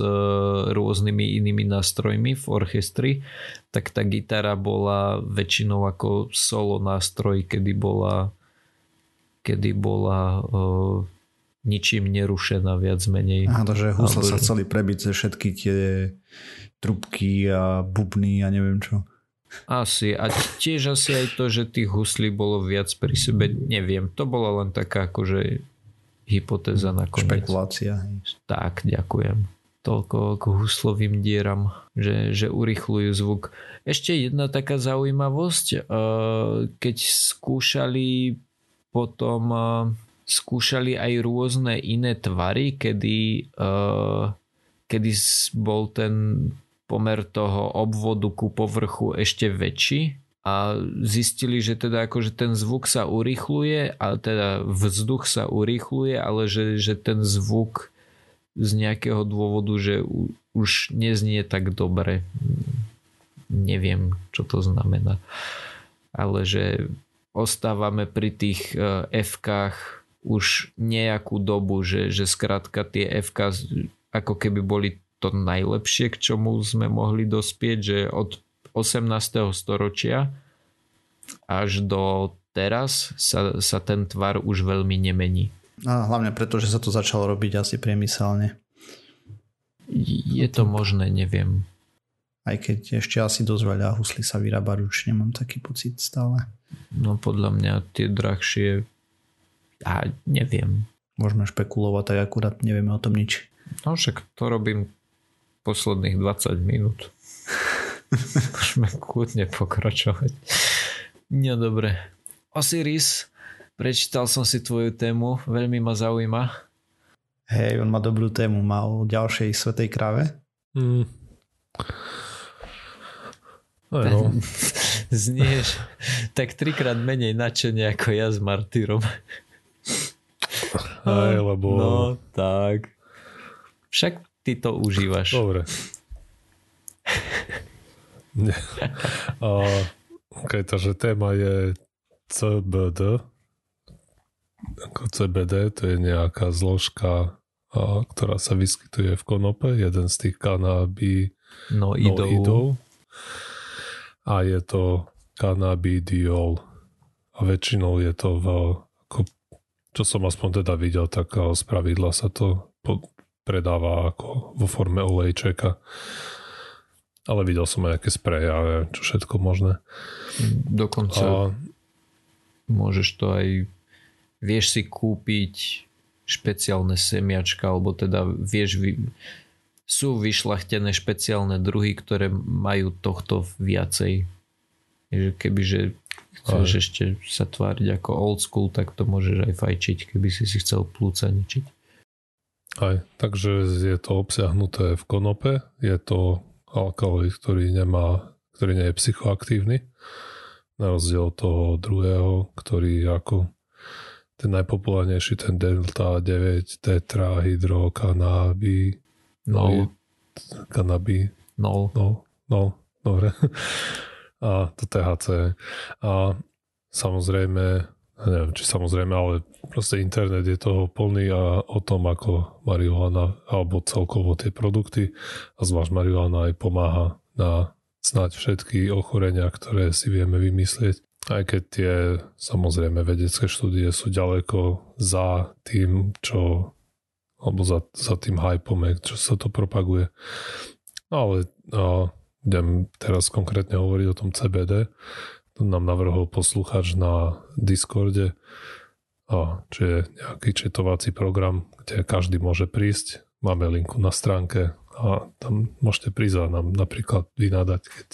rôznymi inými nástrojmi v orchestri, tak tá gitara bola väčšinou ako solo nástroj, kedy bola ničím nerušená viac menej. Aha, to, že husle sa chceli prebiť všetky tie trubky a bubny a neviem čo. Asi. A tiež asi aj to, že tých huslí bolo viac pri sebe, neviem. To bola len taká akože hypotéza nakoniec. Špekulácia. Tak, ďakujem. Toľko k huslovým dieram, že urýchľujú zvuk. Ešte jedna taká zaujímavosť. Keď skúšali aj rôzne iné tvary, kedy bol ten pomer toho obvodu ku povrchu ešte väčší a zistili, že teda akože ten zvuk sa urýchľuje, a teda vzduch sa urýchľuje, ale že ten zvuk z nejakého dôvodu, že už neznie tak dobre. Neviem, čo to znamená. Ale že ostávame pri tých F-kách už nejakú dobu, že skrátka tie F-ká ako keby boli to najlepšie, k čomu sme mohli dospieť, že od 18. storočia až do teraz sa ten tvar už veľmi nemení. A hlavne preto, že sa to začalo robiť asi priemyselne. Je to možné, neviem. Aj keď ešte asi dosť veľa huslí sa vyrába ručne, mám taký pocit stále. No podľa mňa tie drahšie, a neviem. Môžeme špekulovať, tak akurát nevieme o tom nič. No však to robím posledných 20 minút. Môžeme kľudne pokračovať. No dobre. Ozíris, prečítal som si tvoju tému, veľmi ma zaujíma. Hej, on má dobrú tému, má o ďalšej svätej kráve. No. Znieš tak 3-krát menej nadšenie ako ja s Martírom. Aj, lebo... No tak. Však ty to užívaš. Dobre. Okay, takže téma je CBD. Ako CBD to je nejaká zložka, ktorá sa vyskytuje v konope. Jeden z tých kanabinoidov. A je to kanabidiol. A väčšinou je to čo som aspoň teda videl, tak spravidla sa to predáva ako vo forme olejčeka. Ale videl som aj nejaké spreje a neviem, čo všetko možné. Dokonca môžeš to aj... Vieš si kúpiť špeciálne semiačka, alebo teda vieš... Sú vyšľachtené špeciálne druhy, ktoré majú tohto viacej. Kebyže chceš ešte sa tváriť ako old school, tak to môžeš aj fajčiť, keby si chcel plúca ničiť. Aj, takže je to obsiahnuté v konope, je to alkaloid, ktorý nie je psychoaktívny, na rozdiel od toho druhého, ktorý je ako ten najpopulárnejší, ten Delta 9 tetrahydrokanabinol. A to THC. A samozrejme, neviem, či samozrejme, ale proste internet je toho plný a o tom, ako marihuana alebo celkovo tie produkty a zvlášť marihuana aj pomáha na snáď všetky ochorenia, ktoré si vieme vymyslieť. Aj keď tie samozrejme vedecké štúdie sú ďaleko za tým, čo alebo za tým hypom, čo sa to propaguje. Ale idem teraz konkrétne hovoriť o tom CBD. To nám navrhol poslucháč na Discorde, čo je nejaký četovací program, kde každý môže prísť. Máme linku na stránke a tam môžete prísť a nám napríklad vynadať, keď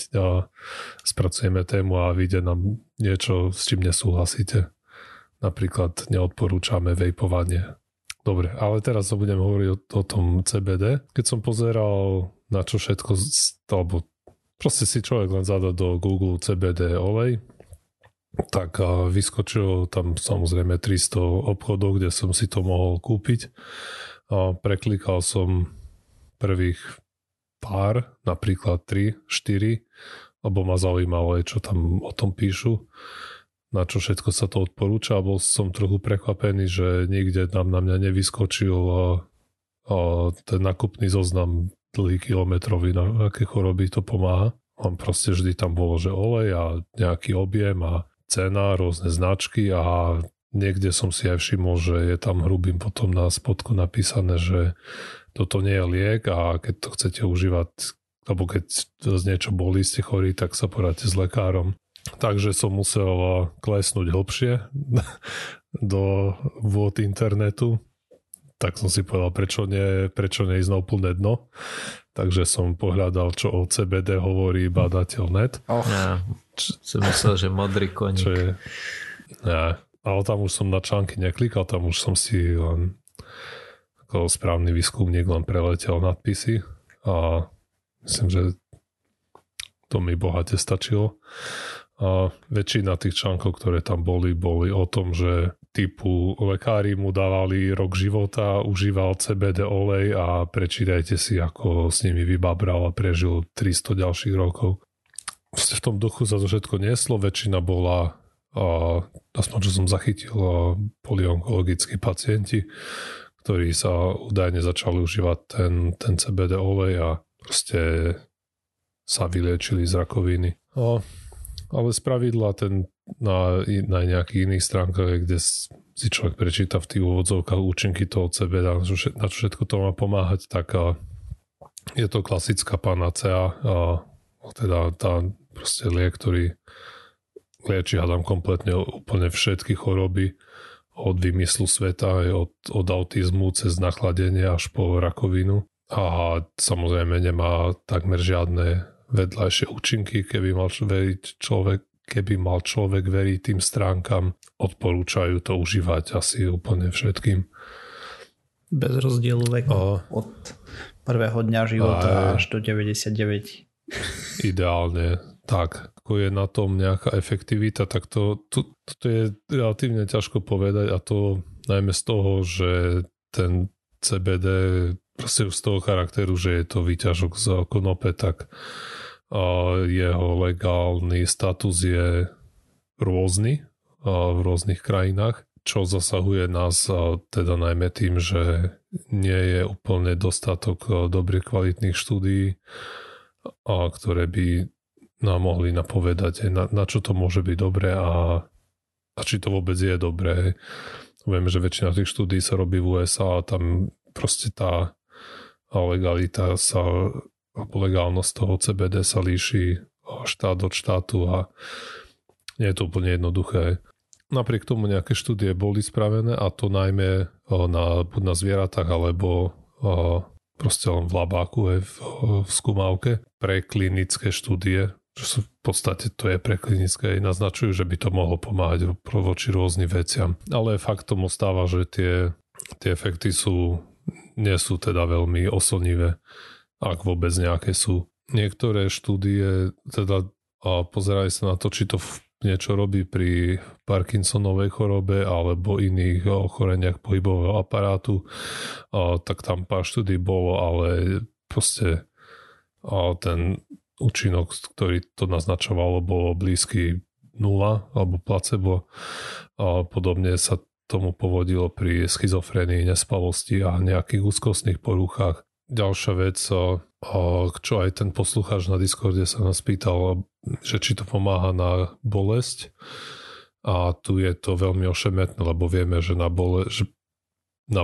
spracujeme tému a vyjde nám niečo, s čím nesúhlasíte. Napríklad neodporúčame vejpovanie. Dobre, ale teraz sa budem hovoriť o tom CBD. Keď som pozeral, na čo všetko, alebo Proste si človek len zadá do Google CBD olej, tak vyskočilo tam samozrejme 300 obchodov, kde som si to mohol kúpiť. Preklikal som prvých pár, napríklad 3, 4, lebo ma zaujímalo, čo tam o tom píšu, na čo všetko sa to odporúča. Bol som trochu prekvapený, že nikde tam na mňa nevyskočil ten nákupný zoznam dlhý kilometrový, na aké choroby to pomáha. On proste vždy tam bolo, že olej a nejaký objem a cena, rôzne značky, a niekde som si aj všimol, že je tam hrubým potom na spodku napísané, že toto nie je liek a keď to chcete užívať, alebo keď z niečo boli, ste chorí, tak sa poradte s lekárom. Takže som musel klesnúť hlbšie do vôd internetu. Tak som si povedal, prečo nie ísť na úplné dno. Takže som pohľadal, čo o CBD hovorí badateľ.net. Ja som myslel, že modrý koník. Čo je, ja, ale tam už som na články neklikal, tam už som si len ako správny výskumník len preletel nadpisy a myslím, že to mi bohate stačilo. A väčšina tých článkov, ktoré tam boli o tom, že typu lekári mu dávali rok života, užíval CBD olej a prečítajte si, ako s nimi vybabral a prežil 300 ďalších rokov. V tom duchu sa to všetko nieslo, väčšina bola, aspoň čo som zachytil, polionkologickí pacienti, ktorí sa údajne začali užívať ten CBD olej a proste sa vyliečili z rakoviny. Ale spravidla ten na nejakých iných stránkach, kde si človek prečíta v tých úvodzovkách účinky toho CBD, na čo všetko to má pomáhať, tak je to klasická panacea, teda tá proste liek, ktorý lieči hádam kompletne úplne všetky choroby od vymyslu sveta, od autizmu cez nachladenie až po rakovinu, a samozrejme nemá takmer žiadne vedľajšie účinky, keby mal človek veriť tým stránkam, odporúčajú to užívať asi úplne všetkým. Bez rozdielu veku od prvého dňa života až do 99. Ideálne. Tak, ako je na tom nejaká efektivita, tak to je relatívne ťažko povedať, a to najmä z toho, že ten CBD proste z toho charakteru, že je to výťažok z konope, tak jeho legálny status je rôzny v rôznych krajinách, čo zasahuje nás teda najmä tým, že nie je úplne dostatok dobrých kvalitných štúdií, ktoré by nám mohli napovedať, na čo to môže byť dobré a či to vôbec je dobré. Vieme, že väčšina tých štúdií sa robí v USA a tam proste tá legalita sa, alebo legálnosť toho CBD sa líši štát od štátu a nie je to úplne jednoduché. Napriek tomu nejaké štúdie boli spravené, a to najmä buď na zvieratách, alebo proste len v labáku, v skumávke, pre klinické štúdie, čo sú v podstate, to je pre klinické, naznačujú, že by to mohlo pomáhať voči rôznym veciam. Ale faktom ostáva, že tie efekty nie sú teda veľmi oslnivé, ak vôbec nejaké sú. Niektoré štúdie teda pozerajú sa na to, či to niečo robí pri Parkinsonovej chorobe alebo iných ochoreniach pohybového aparátu, tak tam pár štúdií bolo, ale proste ten účinok, ktorý to naznačovalo, bolo blízky 0 alebo placebo. Podobne sa tomu povodilo pri schizofrénii, nespavosti a nejakých úzkostných poruchách. Ďalšia vec, čo aj ten poslucháč na Discorde sa nás pýtal, že či to pomáha na bolesť, a tu je to veľmi ošemetné, lebo vieme, že na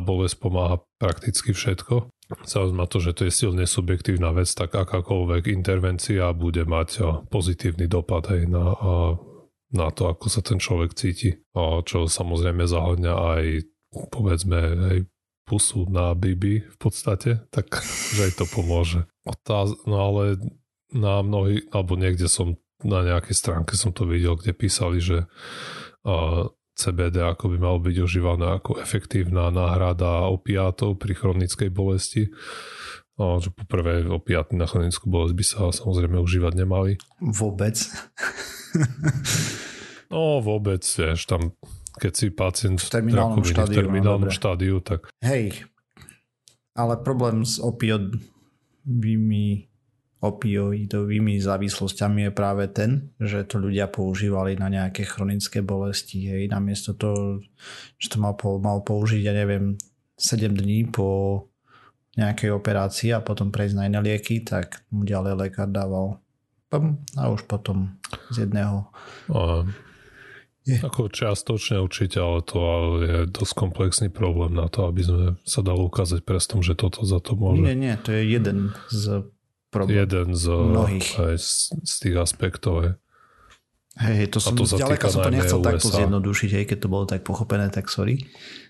bolesť pomáha prakticky všetko. Zároveň na to, že to je silne subjektívna vec, tak akákoľvek intervencia bude mať pozitívny dopad aj na to, ako sa ten človek cíti, čo samozrejme zahŕňa aj, povedzme, aj pusu na bibi v podstate, tak že aj to pomôže. No ale na mnohých, alebo niekde som na nejakej stránke som to videl, kde písali, že CBD ako by malo byť užívané ako efektívna náhrada opiátov pri chronickej bolesti, že poprvé opiaty na chronickú bolesť by sa samozrejme užívať nemali. Vôbec. No vôbec, vieš, tam keď si pacient v terminálnom štádiu, tak... Hej, ale problém s opioidovými závislosťami je práve ten, že to ľudia používali na nejaké chronické bolesti. Hej, namiesto toho, že to mal použiť, ja neviem, 7 dní po nejakej operácii a potom prejsť na iné lieky, tak mu ďalej lekár dával a už potom z jedného. Ako čiastočne určite, ale to je dosť komplexný problém na to, aby sme sa dalo ukázať prstom, že toto za to môže. Nie, to je jeden z problémov. Jeden z mnohých. Aj z tých aspektov je. Hej, to som zďaleka som to nechcel takto zjednodušiť, hej, keď to bolo tak pochopené, tak sorry.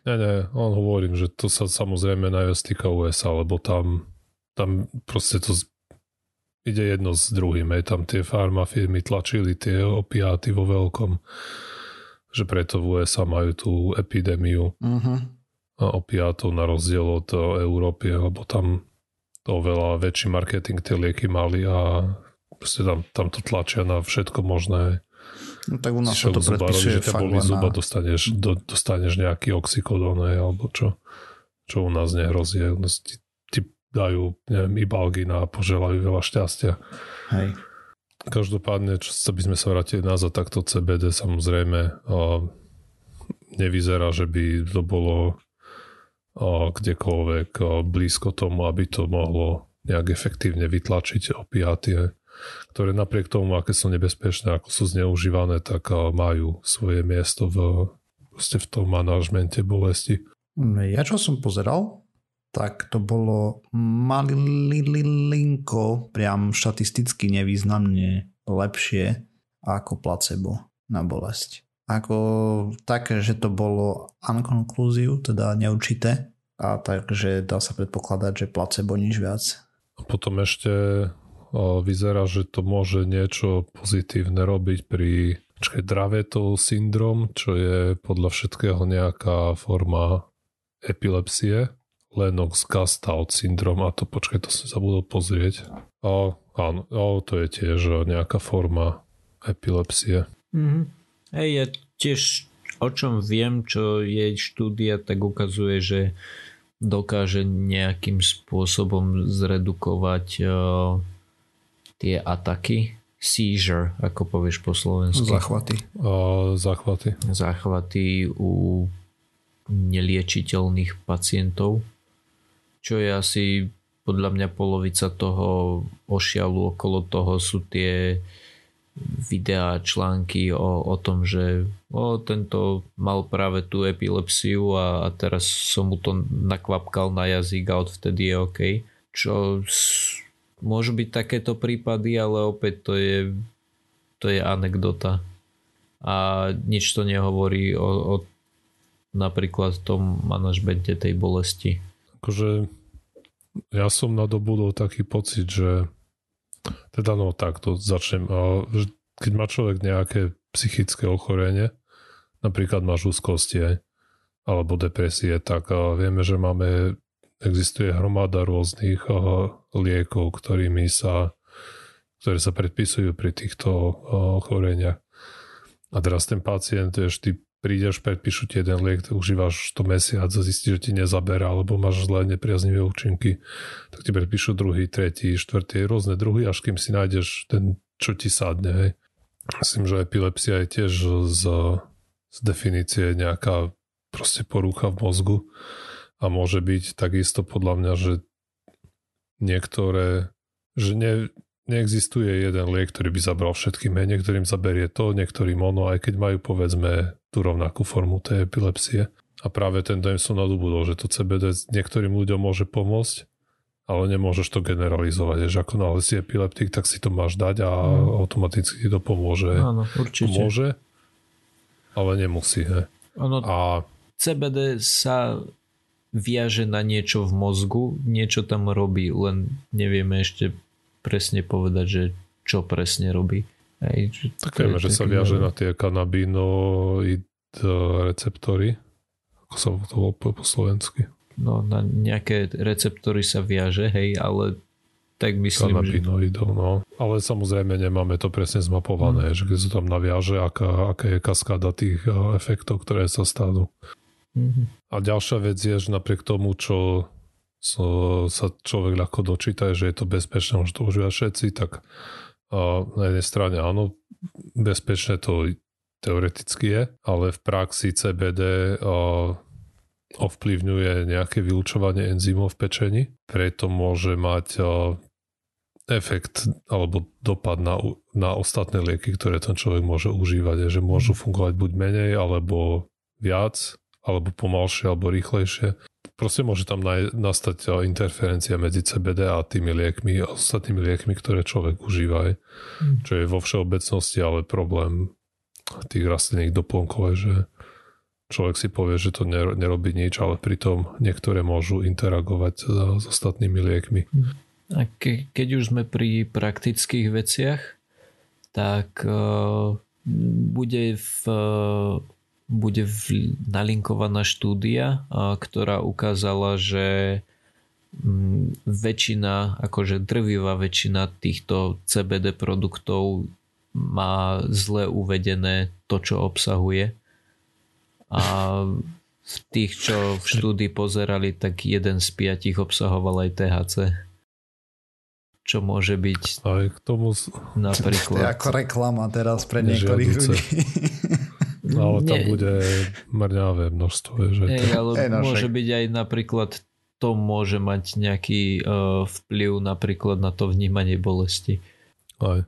Nie, on hovorím, že to sa samozrejme najviac týka USA, lebo tam proste to ide jedno s druhým, hej, tam tie farmafirmy tlačili tie opiáty vo veľkom, že preto v USA majú tú epidémiu opiátov na rozdiel od Európy, lebo tam to oveľa väčší marketing tie lieky mali a proste tam to tlačia na všetko možné. No tak u nás to predpisuje fakt len na... zuba dostaneš nejaký oxykodón alebo čo u nás nehrozí. U nás ti dajú, neviem, ibalgín a poželajú veľa šťastia. Hej. Každopádne, čo by sme sa vrátili nazad, takto CBD samozrejme nevyzerá, že by to bolo kdekoľvek blízko tomu, aby to mohlo nejak efektívne vytlačiť opiáty, ktoré napriek tomu, aké sú nebezpečné, ako sú zneužívané, tak majú svoje miesto v tom manažmente bolesti. Ja čo som pozeral, tak to bolo malilinko, priam štatisticky nevýznamne lepšie ako placebo na bolesť. Ako také, že to bolo unconclusive, teda neurčité, a takže dá sa predpokladať, že placebo nič viac. A potom ešte vyzerá, že to môže niečo pozitívne robiť pri Dravetov syndróm, čo je podľa všetkého nejaká forma epilepsie. Lennox-Gastaut syndróm, a to počkaj, to som zabudol pozrieť. Áno, to je tiež nejaká forma epilepsie. Hej, ja tiež o čom viem, čo je štúdia, tak ukazuje, že dokáže nejakým spôsobom zredukovať tie ataky, seizure, ako povieš po slovensku. Záchvaty u neliečiteľných pacientov, čo je asi podľa mňa polovica toho ošialu. Okolo toho sú tie videá, články o tom, že tento mal práve tú epilepsiu a teraz som mu to nakvapkal na jazyk a odvtedy je OK. Čo môžu byť takéto prípady, ale opäť to je anekdota. A nič to nehovorí o napríklad tom manažmente tej bolesti. Akože ja som nadobudol taký pocit, že teda takto začnem. Keď má človek nejaké psychické ochorenie, napríklad máš úzkosti alebo depresie, tak vieme, že existuje hromada rôznych liekov, ktoré sa predpisujú pri týchto ochoreniach. A teraz ten pacient, ty prídeš, predpíšu ti jeden liek, užívaš to mesiac a zistíš, že ti nezaberá, alebo máš zlé nepriaznivé účinky, tak ti predpíšu druhý, tretí, štvrtý, rôzne druhy, až kým si nájdeš ten, čo ti sadne. Hej. Myslím, že epilepsia je tiež z definície nejaká proste porucha v mozgu. A môže byť takisto podľa mňa, že neexistuje jeden liek, ktorý by zabral všetkým. Niektorým zaberie to, niektorým ono, aj keď majú povedzme tú rovnakú formu tej epilepsie. A práve ten dojem som nadobudol, že to CBD niektorým ľuďom môže pomôcť, ale nemôžeš to generalizovať. Že ako náhle si epileptik, tak si to máš dať a automaticky ti to pomôže. Áno, určite. Pomôže, ale nemusí. He. Ono, CBD sa viaže na niečo v mozgu, niečo tam robí, len nevieme ešte presne povedať, že čo presne robí. Tak vieme, že sa viaže na tie kanabinoid receptory, ako sa to volá po slovensky. No na nejaké receptory sa viaže, hej, ale tak myslím, kanabinoidov, že... no. Ale samozrejme nemáme to presne zmapované, že keď sa tam naviaže, aká je kaskáda tých efektov, ktoré sa stanú. A ďalšia vec je, že napriek tomu, čo sa človek ľahko dočíta, že je to bezpečné, že to užívajú všetci, tak na jednej strane áno, bezpečné to teoreticky je, ale v praxi CBD ovplyvňuje nejaké vylučovanie enzymov v pečení, preto môže mať efekt alebo dopad na ostatné lieky, ktoré ten človek môže užívať, že môžu fungovať buď menej, alebo viac, alebo pomalšie, alebo rýchlejšie. Proste môže tam nastať interferencia medzi CBD a tými liekmi, ostatnými liekmi, ktoré človek užíva, čo je vo všeobecnosti ale problém tých rastlinných doplnkov, že človek si povie, že to nerobí nič, ale pritom niektoré môžu interagovať s ostatnými liekmi. A keď už sme pri praktických veciach, tak bude nalinkovaná štúdia, ktorá ukázala, že väčšina, akože drvivá väčšina týchto CBD produktov má zle uvedené to, čo obsahuje. A v tých, čo v štúdii pozerali, tak 1 z 5 obsahoval aj THC. Čo môže byť aj k tomu napríklad... To je ako reklama teraz pre niektorých ľudí. Ale tam bude mrňavé množstvo. Že to... ale môže byť aj napríklad, to môže mať nejaký vplyv napríklad na to vnímanie bolesti. Aj.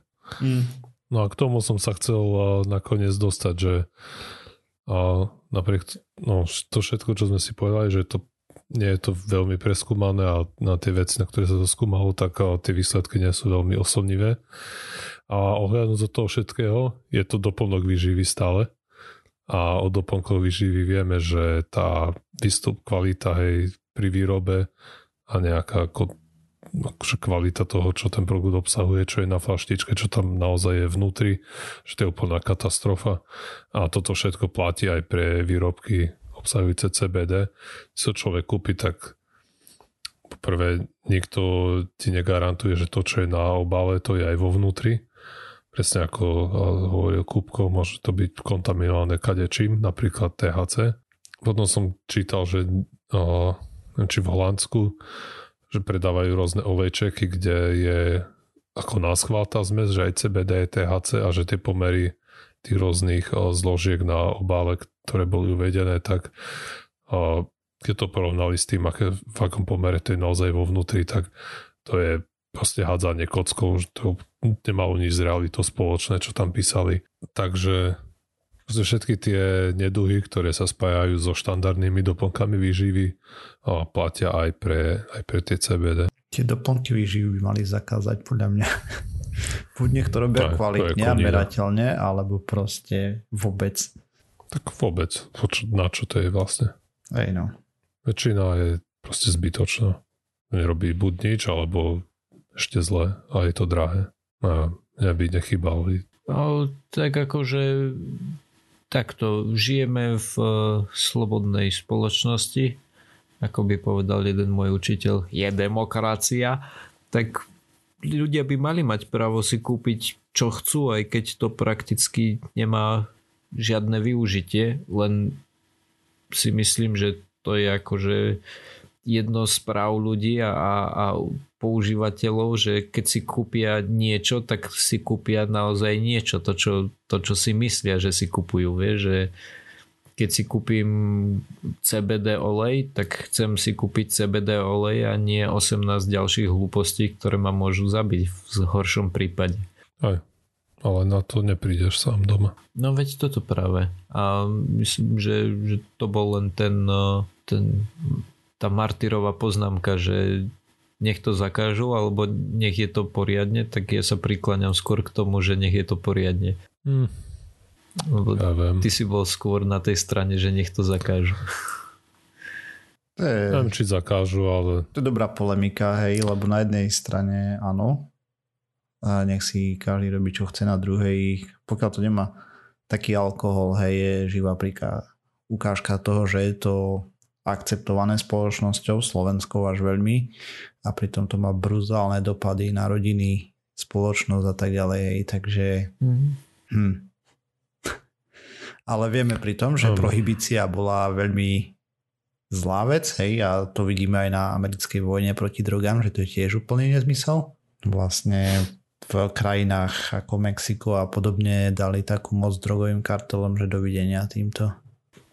No a k tomu som sa chcel nakoniec dostať, že napriek to všetko, čo sme si povedali, že to nie je to veľmi preskúmané a na tie veci, na ktoré sa to skúmalo, tak tie výsledky nie sú veľmi oslnivé. A ohľadnúť do toho všetkého, je to doplnok výživy stále. A o doplnkov výživy vieme, že tá kvalita pri výrobe a nejaká kvalita toho, čo ten produkt obsahuje, čo je na flaštičke, čo tam naozaj je vnútri, že to je úplná katastrofa. A toto všetko platí aj pre výrobky obsahujúce CBD. Keď sa človek kúpi, tak poprvé nikto ti negarantuje, že to, čo je na obale, to je aj vo vnútri. Presne ako hovoril Kúbko, môže to byť kontaminované kadečím, napríklad THC. Potom som čítal, že či v Holandsku, že predávajú rôzne olejčeky, kde je ako náschválta zmes, že aj CBD je THC a že tie pomery tých rôznych zložiek na obále, ktoré boli uvedené, tak keď to porovnali s tým, v akom pomere to je naozaj vo vnútri, tak to je proste hádzanie kockou, že to nemalo nič z realitou spoločné, čo tam písali. Takže všetky tie neduhy, ktoré sa spájajú so štandardnými doplnkami výživy, platia aj pre tie CBD. Tie doplnky výživy by mali zakázať podľa mňa. Buď niekto robia kvalitne a merateľne, alebo proste vôbec. Tak vôbec. Na čo to je vlastne? Ej no. Väčšina je proste zbytočná. Nerobí buď nič, alebo ešte zle. A je to drahé. A mňa by nechybali. No, tak akože... Takto, žijeme v slobodnej spoločnosti, ako by povedal jeden môj učiteľ, je demokracia, tak ľudia by mali mať právo si kúpiť čo chcú, aj keď to prakticky nemá žiadne využitie, len si myslím, že to je akože jedno z práv ľudí a používateľov, že keď si kúpia niečo, tak si kúpia naozaj niečo, to čo si myslia, že si kupujú, vieš, že keď si kúpim CBD olej, tak chcem si kúpiť CBD olej a nie 18 ďalších hlúpostí, ktoré ma môžu zabiť v horšom prípade. Aj, ale na to neprídeš sám doma. No veď toto práve. A myslím, že to bol len tá Martírova poznámka, že nech to zakážu, alebo nech je to poriadne, tak ja sa prikláňam skôr k tomu, že nech je to poriadne. Ja ty si bol skôr na tej strane, že nech to zakážu. Neviem, či zakážu, ale... To je dobrá polemika, hej, lebo na jednej strane áno, a nech si každý robí, čo chce, na druhej, pokiaľ to nemá taký alkohol, hej, je živá ukážka toho, že je to akceptované spoločnosťou slovenskou až veľmi a pritom to má brutálne dopady na rodiny, spoločnosť a tak ďalej, takže ale vieme pri tom, že prohibícia bola veľmi zlá vec, hej, a to vidíme aj na americkej vojne proti drogám, že to je tiež úplný nezmysel. Vlastne v krajinách ako Mexiko a podobne dali takú moc drogovým kartelom, že dovidenia týmto.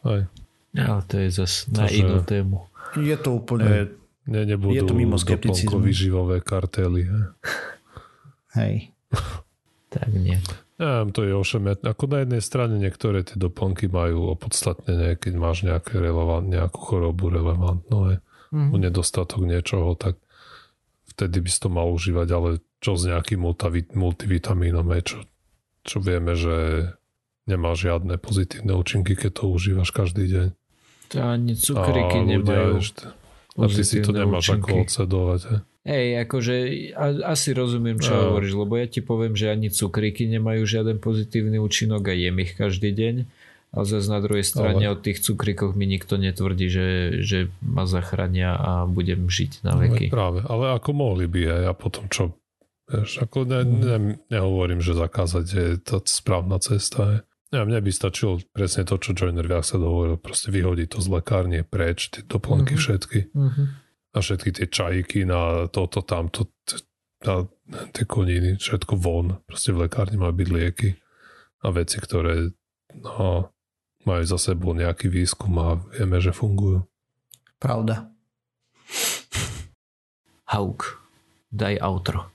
Hej. Ale to je zase na inú tému. Je to úplne... nebudú je to mimo skepticizmu. Výživové kartely. He? Hej. Tak nie. Ja, to je ošemetné. Ako na jednej strane niektoré tie doplnky majú opodstatnené, keď máš nejakú chorobu relevantnú. Nedostatok niečoho, tak vtedy by si to mal užívať, ale čo s nejakým multivitamínom, čo vieme, že nemá žiadne pozitívne účinky, keď to užívaš každý deň. Ani cukriky nemajú. A ty si to nemáš účinky. Ako odsedovať. Hej, akože asi rozumiem, čo hovoríš, lebo ja ti poviem, že ani cukriky nemajú žiaden pozitívny účinok a jem ich každý deň. A zase na druhej strane o tých cukrikoch mi nikto netvrdí, že ma zachránia a budem žiť na veky. Práve, ale ako mohli by aj a potom čo? Ako nehovorím, že zakázať je tá správna cesta. Mne by stačilo presne to, čo Joyner Viach sa dohovoril, proste vyhodiť to z lekárne preč, tie doplnky všetky. A všetky tie čajíky na toto, tamto, na tie koniny, všetko von. Proste v lekárni majú byť lieky a veci, ktoré majú za sebou nejaký výskum a vieme, že fungujú. Pravda. Hauk, daj outro.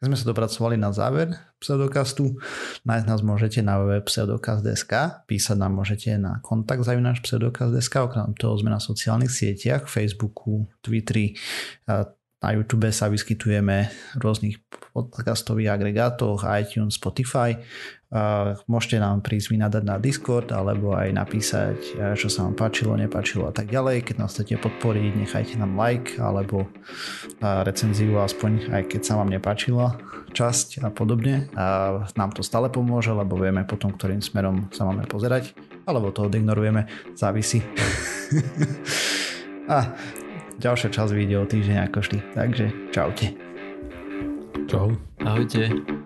Sme sa dopracovali na záver pseudokastu. Nájsť nás môžete na www.pseudokast.sk, písať nám môžete na kontakt@pseudokast.sk. Okrem toho sme na sociálnych sieťach, Facebooku, Twitteri, na YouTube sa vyskytujeme v rôznych podcastových agregátoch, iTunes, Spotify. Môžete nám prísť vynadať na Discord alebo aj napísať, čo sa vám páčilo, nepáčilo a tak ďalej. Keď nás chcete podporiť, nechajte nám like alebo recenziu, aspoň aj keď sa vám nepáčila časť a podobne. A nám to stále pomôže, lebo vieme potom, ktorým smerom sa máme pozerať, alebo to odignorujeme, závisí. A ďalšia časť videa o týždeň ako vždy. Takže čaute. Čau. Ahojte.